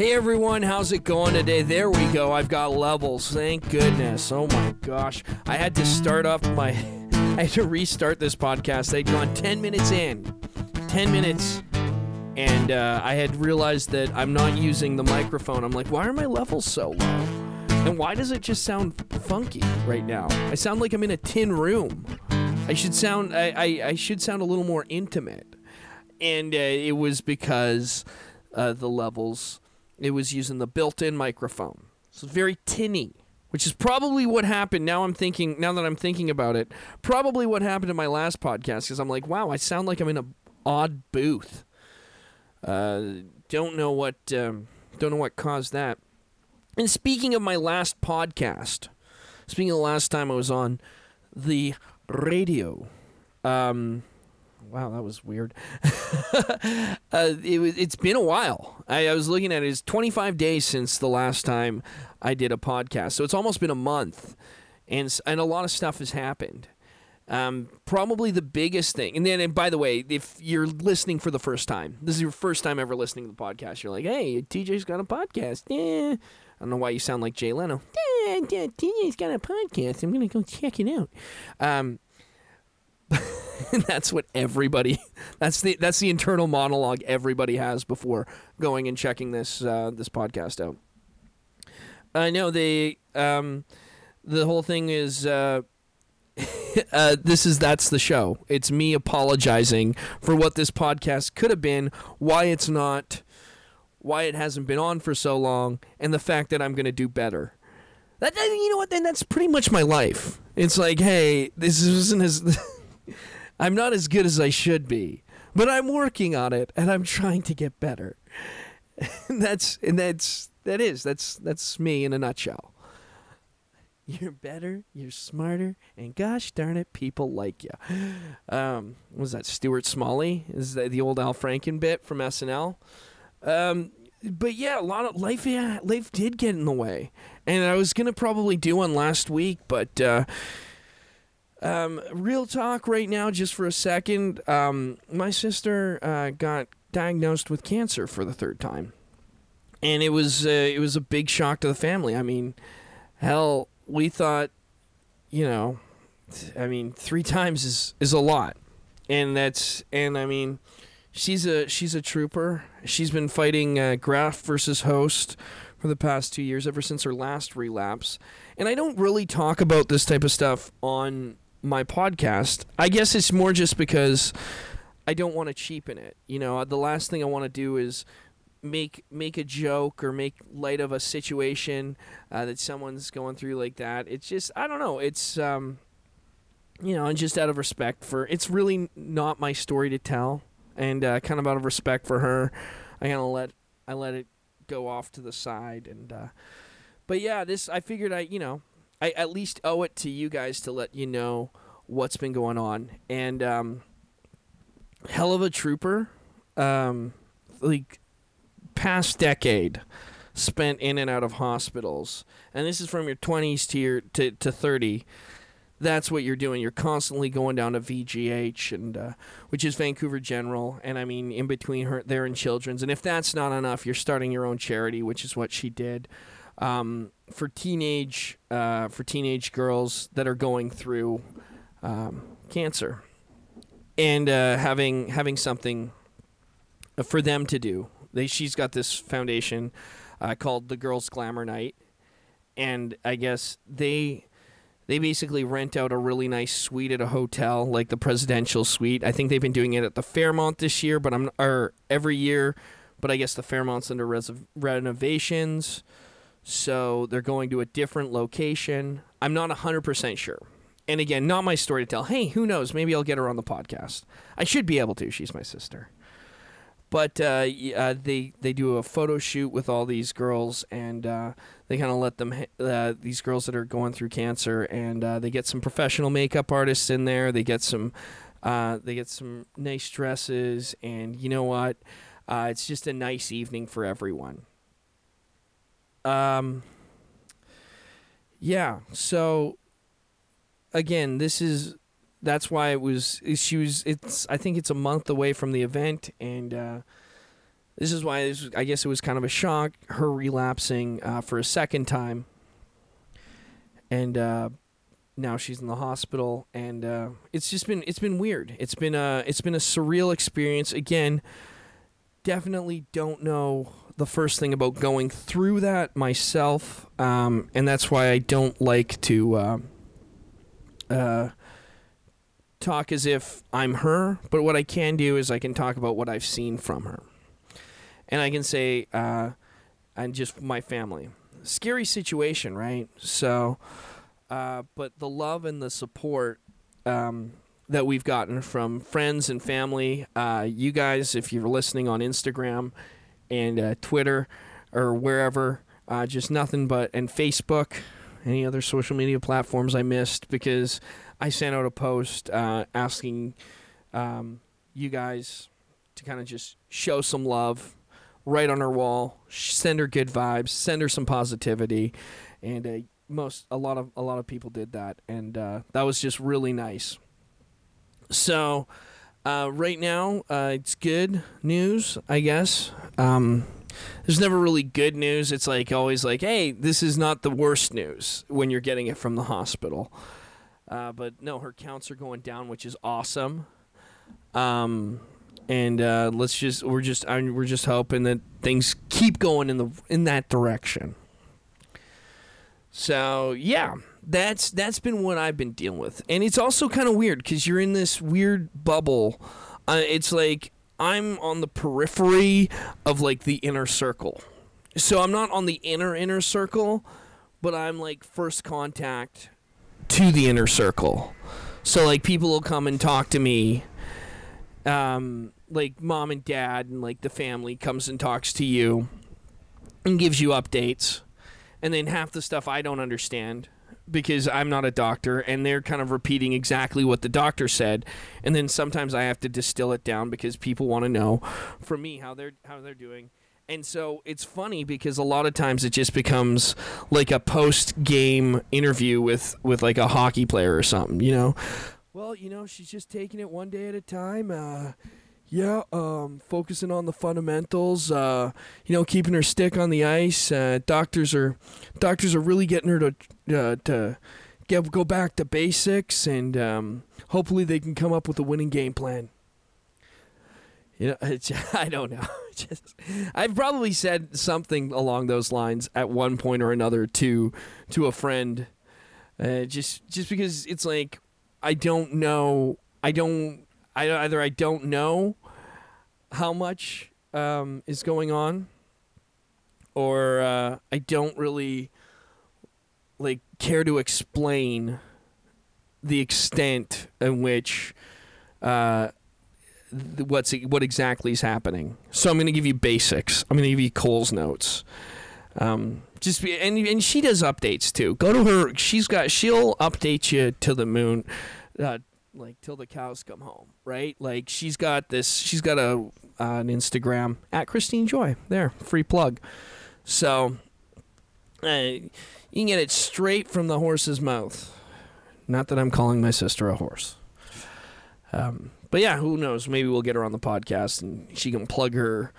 Hey everyone, how's it going today? There we go, I've got levels, thank goodness. Oh my gosh, I had to start up my... I had to restart this podcast. They'd gone 10 minutes in. 10 minutes... And I had realized that I'm not using the microphone. I'm like, why are my levels so low? And why does it just sound funky right now? I sound like I'm in a tin room. I should sound a little more intimate. And it was because the levels, it was using the built-in microphone. So it's very tinny, which is probably what happened. Now that I'm thinking about it, probably what happened in my last podcast, because I'm like, wow, I sound like I'm in an odd booth. Don't know what caused that. And speaking of my last podcast, speaking of the last time I was on the radio, wow, that was weird. It's been a while. I was looking at it. It's 25 days since the last time I did a podcast, so it's almost been a month, and a lot of stuff has happened. Probably the biggest thing, and by the way, if you're listening for the first time, this is your first time ever listening to the podcast, you're like, hey, TJ's got a podcast. Yeah. I don't know why you sound like Jay Leno. Yeah, TJ's got a podcast. I'm going to go check it out. That's what everybody, that's the internal monologue everybody has before going and checking this podcast out. I know the whole thing is, that's the show. It's me apologizing for what this podcast could have been, why it's not, why it hasn't been on for so long, and the fact that I'm going to do better. You know what, then that's pretty much my life. It's like, hey, this isn't as... I'm not as good as I should be, but I'm working on it, and I'm trying to get better. That's me in a nutshell. You're better, you're smarter, and gosh darn it, people like you. What was that, Stuart Smalley? Is that the old Al Franken bit from SNL? But yeah, a lot of life did get in the way. And I was going to probably do one last week, but real talk right now, just for a second. My sister got diagnosed with cancer for the third time. And it was a big shock to the family. I mean, hell... We thought, three times is a lot. And she's a trooper. She's been fighting graft versus host for the past 2 years, ever since her last relapse. And I don't really talk about this type of stuff on my podcast. I guess it's more just because I don't want to cheapen it. The last thing I want to do is... make a joke or make light of a situation that someone's going through like that. It's just, I don't know. It's, and just out of respect for, it's really not my story to tell. And kind of out of respect for her, I kind of let it go off to the side. And, but yeah, I figured I at least owe it to you guys to let you know what's been going on. And, hell of a trooper. Past decade spent in and out of hospitals, and this is from your 20s to 30. That's what you're doing. You're constantly going down to VGH, and which is Vancouver General, and I mean in between her there and Children's, and if that's not enough, you're starting your own charity, which is what she did for teenage girls that are going through cancer, and having something for them to do. She's got this foundation called the Girls Glamour Night, and I guess they basically rent out a really nice suite at a hotel, like the presidential suite. I think they've been doing it at the Fairmont this year, every year, but I guess the Fairmont's under renovations, so they're going to a different location. I'm not 100% sure. And again, not my story to tell. Hey, who knows? Maybe I'll get her on the podcast. I should be able to. She's my sister. But they do a photo shoot with all these girls, and they kind of let them these girls that are going through cancer, and they get some professional makeup artists in there. They get some nice dresses, and you know what? It's just a nice evening for everyone. Yeah. So again, this is. That's why it was. I think it's a month away from the event, and This is why this was, I guess it was kind of a shock, her relapsing for a second time. And now she's in the hospital, and it's just been, it's been weird. It's been a surreal experience. Again, definitely don't know the first thing about going through that myself, and that's why I don't like to talk as if I'm her. But what I can do is I can talk about what I've seen from her, and I can say, and just my family. Scary situation, right? So, but the love and the support that we've gotten from friends and family, you guys, if you're listening on Instagram and Twitter or wherever, just nothing but, and Facebook, any other social media platforms I missed, because I sent out a post asking you guys to kind of just show some love right on her wall, send her good vibes, send her some positivity, and a lot of people did that, and that was just really nice. So right now it's good news, I guess. There's never really good news. It's like always like, hey, this is not the worst news when you're getting it from the hospital. But no, her counts are going down, which is awesome. And we're just hoping that things keep going in that direction. So yeah, that's been what I've been dealing with, and it's also kind of weird because you're in this weird bubble. It's like I'm on the periphery of like the inner circle, so I'm not on the inner circle, but I'm like first contact to the inner circle. So like people will come and talk to me. Like mom and dad and like the family comes and talks to you and gives you updates, and then half the stuff I don't understand because I'm not a doctor, and they're kind of repeating exactly what the doctor said, and then sometimes I have to distill it down because people want to know from me how they're doing. And so it's funny because a lot of times it just becomes like a post-game interview with like a hockey player or something, you know. Well, you know, she's just taking it one day at a time, focusing on the fundamentals, you know, keeping her stick on the ice. Doctors are really getting her to go back to basics, and hopefully they can come up with a winning game plan. You know, I don't know. I've probably said something along those lines at one point or another to a friend, just because it's like, I don't know. I don't know how much is going on, or I don't really like care to explain the extent in which what exactly is happening. So I'm going to give you basics. I'm going to give you Cole's notes. And she does updates too. Go to her. She'll update you to the moon, like till the cows come home, right? Like she's got an Instagram at Christine Joy. There, free plug. So you can get it straight from the horse's mouth. Not that I'm calling my sister a horse. But yeah, who knows? Maybe we'll get her on the podcast and she can plug her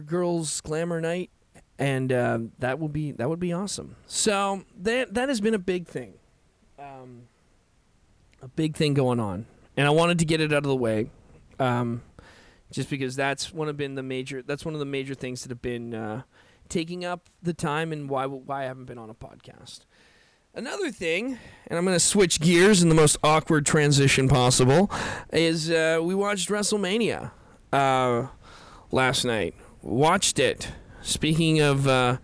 Girls Glamour Night. And that would be awesome. So that has been a big thing, going on, and I wanted to get it out of the way, just because that's one of the major things that have been taking up the time, and why I haven't been on a podcast. Another thing, and I'm going to switch gears in the most awkward transition possible, is we watched WrestleMania last night. Watched it. Speaking of, I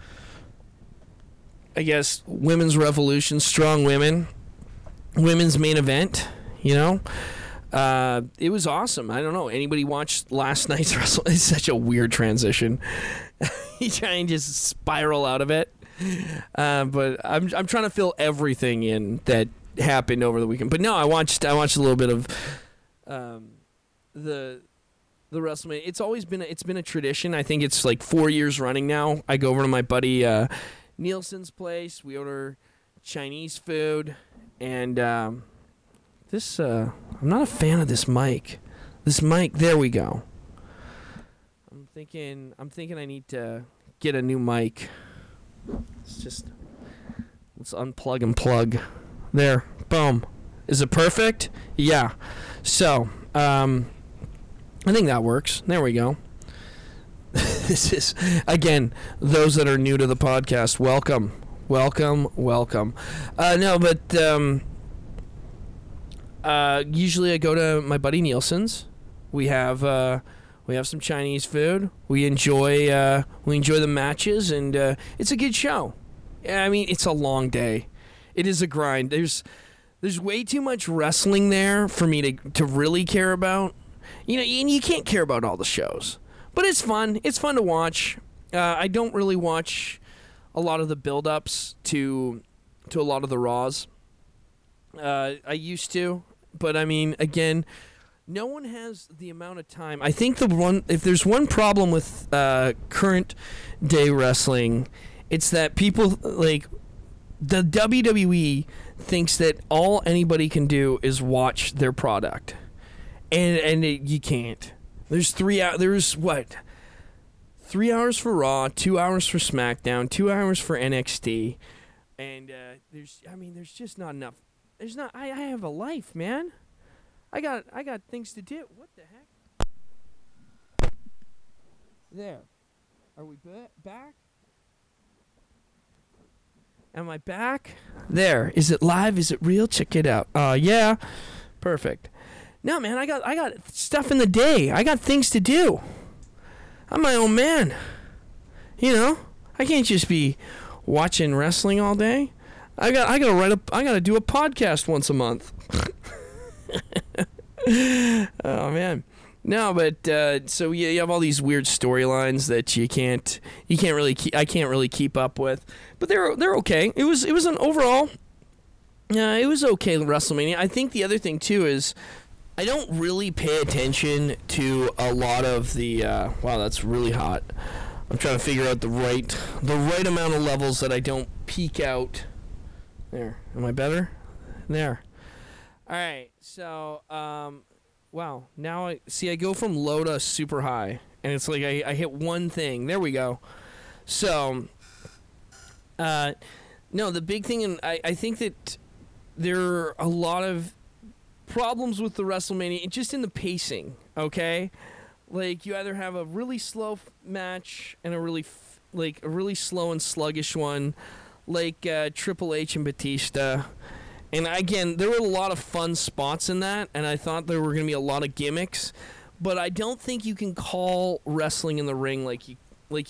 guess, women's revolution, strong women, women's main event, you know, it was awesome. I don't know. Anybody watched last night's WrestleMania? It's such a weird transition. You try and just spiral out of it. But I'm trying to fill everything in that happened over the weekend. But no, I watched a little bit of the WrestleMania. It's always been a tradition. I think it's like 4 years running now. I go over to my buddy Nielsen's place. We order Chinese food, and I'm not a fan of this mic. There we go. I'm thinking I need to get a new mic. Let's unplug and plug. There. Boom. Is it perfect? Yeah. So, I think that works. There we go. This is, again, those that are new to the podcast, welcome. Usually I go to my buddy Nielsen's. We have some Chinese food. We enjoy the matches, and it's a good show. I mean, it's a long day. It is a grind. There's way too much wrestling there for me to really care about. You know, and you can't care about all the shows. But it's fun. It's fun to watch. I don't really watch a lot of the build-ups to a lot of the Raws. I used to, but I mean, again, no one has the amount of time. I think if there's one problem with current day wrestling, it's that people, like, the WWE thinks that all anybody can do is watch their product, and you can't. There's 3 hours for Raw, 2 hours for SmackDown, 2 hours for NXT, and there's just not enough. There's not. I have a life, man. I got things to do. What the heck? There. Are we back? Am I back? There. Is it live? Is it real? Check it out. Yeah. Perfect. No, man, I got stuff in the day. I got things to do. I'm my own man. You know, I can't just be watching wrestling all day. I gotta do a podcast once a month. Oh man, no, but so yeah, you have all these weird storylines that I can't really keep up with. But they're okay. It was an overall. It was okay. WrestleMania. I think the other thing too is, I don't really pay attention to a lot of the... wow, that's really hot. I'm trying to figure out the right amount of levels that I don't peek out. There. Am I better? There. All right. So, wow. Now, I go from low to super high. And it's like I hit one thing. There we go. So, no, the big thing... And I think that there are a lot of problems with the WrestleMania, just in the pacing, okay? Like, you either have a really slow match and a really slow and sluggish one, like Triple H and Batista. And again, there were a lot of fun spots in that, and I thought there were going to be a lot of gimmicks, but I don't think you can call wrestling in the ring like you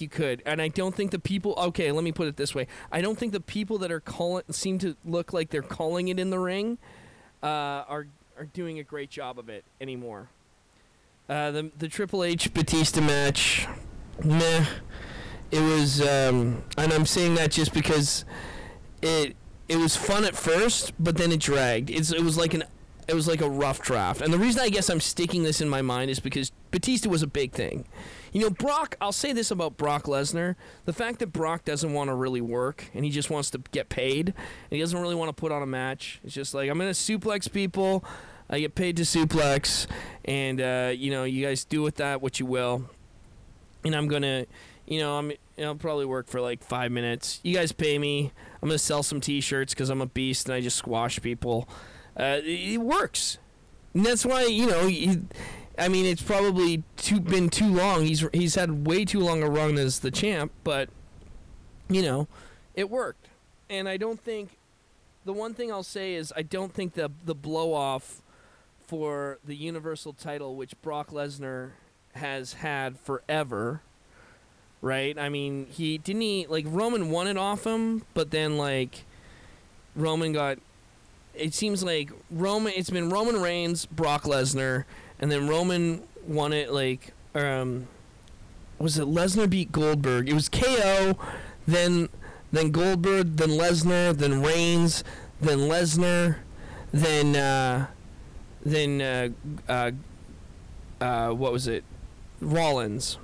could. And I don't think the people... Okay, let me put it this way. I don't think the people that are seem to look like they're calling it in the ring are doing a great job of it anymore. The Triple H Batista match, meh. It was, and I'm saying that just because it was fun at first, but then it dragged. It was like a rough draft. And the reason I guess I'm sticking this in my mind is because Batista was a big thing. You know, I'll say this about Brock Lesnar. The fact that Brock doesn't want to really work, and he just wants to get paid, and he doesn't really want to put on a match. It's just like, I'm going to suplex people. I get paid to suplex, and, you know, you guys do with that what you will. And I'm going to, you know, I'll probably work for like 5 minutes. You guys pay me. I'm going to sell some T-shirts because I'm a beast, and I just squash people. It works. And that's why, you know... it's probably been too long. He's had way too long a run as the champ, but, you know, it worked. And I don't think... The one thing I'll say is I don't think the blow-off for the Universal title, which Brock Lesnar has had forever, right? I mean, Roman won it off him, but then, like, Roman got... It seems like it's been Roman Reigns, Brock Lesnar... And then Roman won it, like, was it Lesnar beat Goldberg? It was KO, then Goldberg, then Lesnar, then Reigns, then Lesnar, then what was it? Rollins.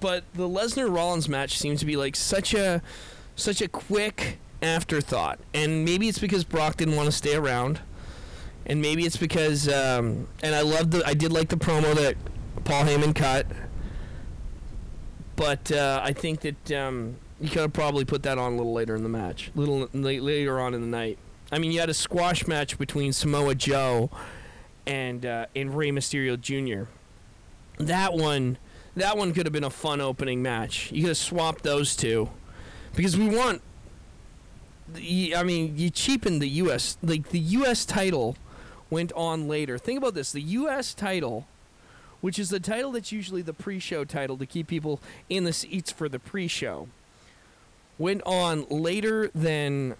But the Lesnar-Rollins match seems to be, like, such a quick afterthought. And maybe it's because Brock didn't want to stay around. And maybe it's because, I did like the promo that Paul Heyman cut. But I think that you could have probably put that on a little later in the match, later on in the night. I mean, you had a squash match between Samoa Joe and Rey Mysterio Jr. That one could have been a fun opening match. You could have swapped those two, because we want. I mean, you cheapened the U.S. Like, the U.S. title went on later. Think about this: the U.S. title, which is the title that's usually the pre-show title to keep people in the seats for the pre-show, went on later than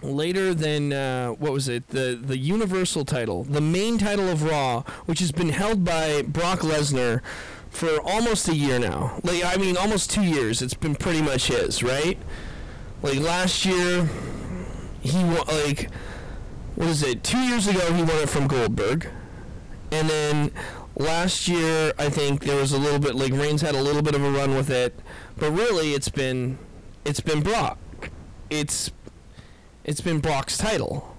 what was it? The Universal title, the main title of Raw, which has been held by Brock Lesnar for almost a year now. Like, I mean, almost 2 years. It's been pretty much his, right? Like, last year, he won, like, what is it? 2 years ago, he won it from Goldberg. And then last year, I think there was a little bit, like, Reigns had a little bit of a run with it. But really, it's been Brock. It's been Brock's title.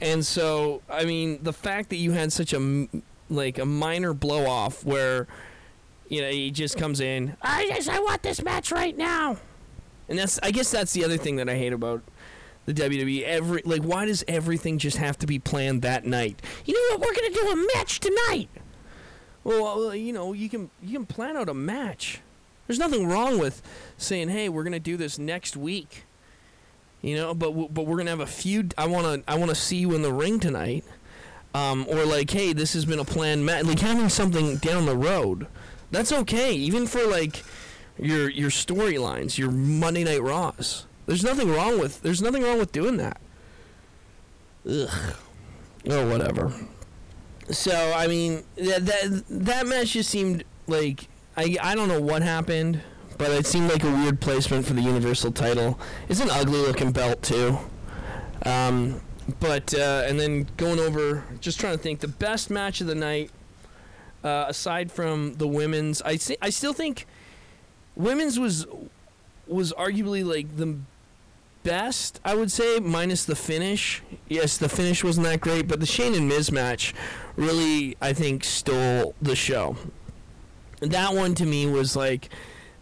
And so, I mean, the fact that you had such a minor blow-off where, you know, he just comes in, I want this match right now. And I guess that's the other thing that I hate about the WWE. Why does everything just have to be planned that night? You know what? We're gonna do a match tonight. Well, you know, you can plan out a match. There's nothing wrong with saying, hey, we're gonna do this next week. You know, but we're gonna have a feud. I wanna see you in the ring tonight. Or like, hey, this has been a planned match. Like, having something down the road. That's okay, even for like. Your storylines, your Monday Night Raws. There's nothing wrong with doing that. Ugh. Or whatever. So I mean, that match just seemed like I don't know what happened, but it seemed like a weird placement for the Universal title. It's an ugly looking belt too. And then going over, just trying to think, the best match of the night, aside from the women's. I still think. Women's was arguably like the best, I would say, minus the finish. Yes, the finish wasn't that great, but the Shane and Miz match really, I think, stole the show. And that one to me was like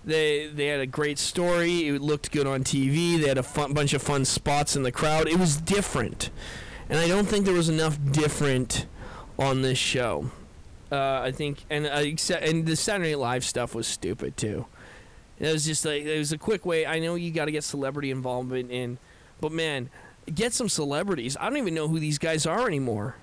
they had a great story. It looked good on TV. They had a bunch of fun spots in the crowd. It was different, and I don't think there was enough different on this show. I think, and the Saturday Night Live stuff was stupid too. It was just like, it was a quick way. I know you got to get celebrity involvement in, but man, get some celebrities. I don't even know who these guys are anymore.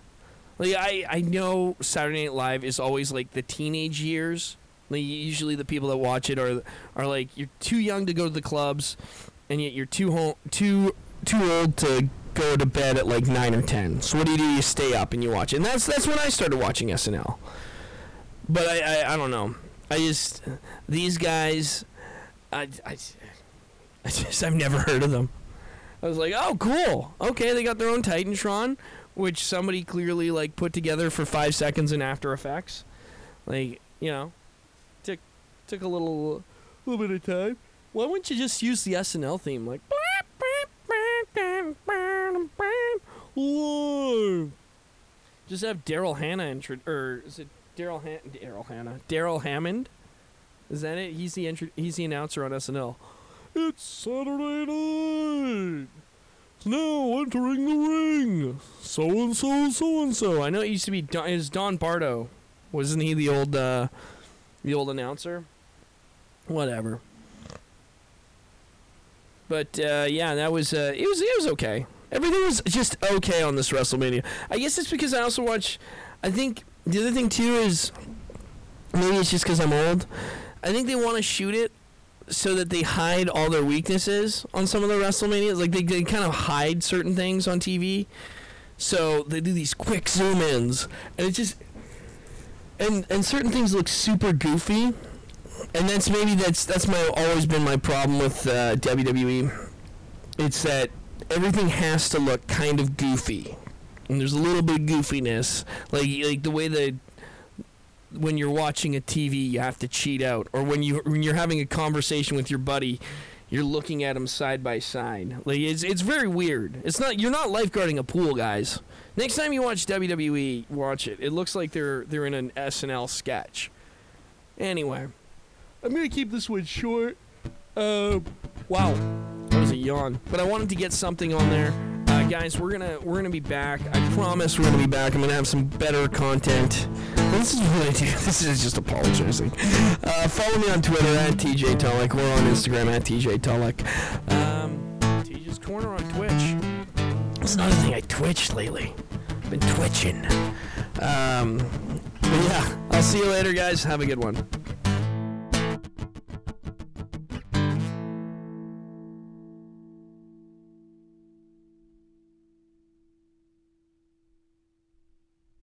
Like, I know Saturday Night Live is always like the teenage years. Like, usually the people that watch it are like, you're too young to go to the clubs, and yet you're too old to go to bed at like 9 or 10. So what do? You stay up and you watch it. And that's when I started watching SNL. But I don't know. These guys. I've never heard of them. I was like, oh, cool. Okay, they got their own Titantron, which somebody clearly, like, put together for 5 seconds in After Effects. Like, you know, took a little bit of time. Why wouldn't you just use the SNL theme? Like, just have Daryl Hannah, or is it Daryl Hammond? Is that it? He's the announcer on SNL. It's Saturday night. Now entering the ring. So and so. I know it used to be Don Bardo. Wasn't he the old announcer? Whatever. But yeah, that was it was okay. Everything was just okay on this WrestleMania. I guess it's because I also watch. I think the other thing too is, maybe it's just because I'm old. I think they want to shoot it so that they hide all their weaknesses on some of the WrestleManias. Like, they kind of hide certain things on TV. So they do these quick zoom-ins. And it just... And certain things look super goofy. And that's always been my problem with WWE. It's that everything has to look kind of goofy. And there's a little bit of goofiness. Like the way they... When you're watching a TV, you have to cheat out, or when you're having a conversation with your buddy, you're looking at him side by side. Like, it's very weird. It's not, you're not lifeguarding a pool, guys. Next time you watch WWE, watch it. It looks like they're in an SNL sketch. Anyway, I'm going to keep this one short. Wow. That was a yawn. But I wanted to get something on there. Guys, we're gonna be back. I promise we're gonna be back. I'm gonna have some better content. This is what I do. This is just apologizing. Follow me on Twitter at TJ Tulloch. We're on Instagram at TJ Tulloch. TJ's Corner on Twitch. That's another thing, I twitched lately. I've been twitching. But yeah, I'll see you later, guys. Have a good one.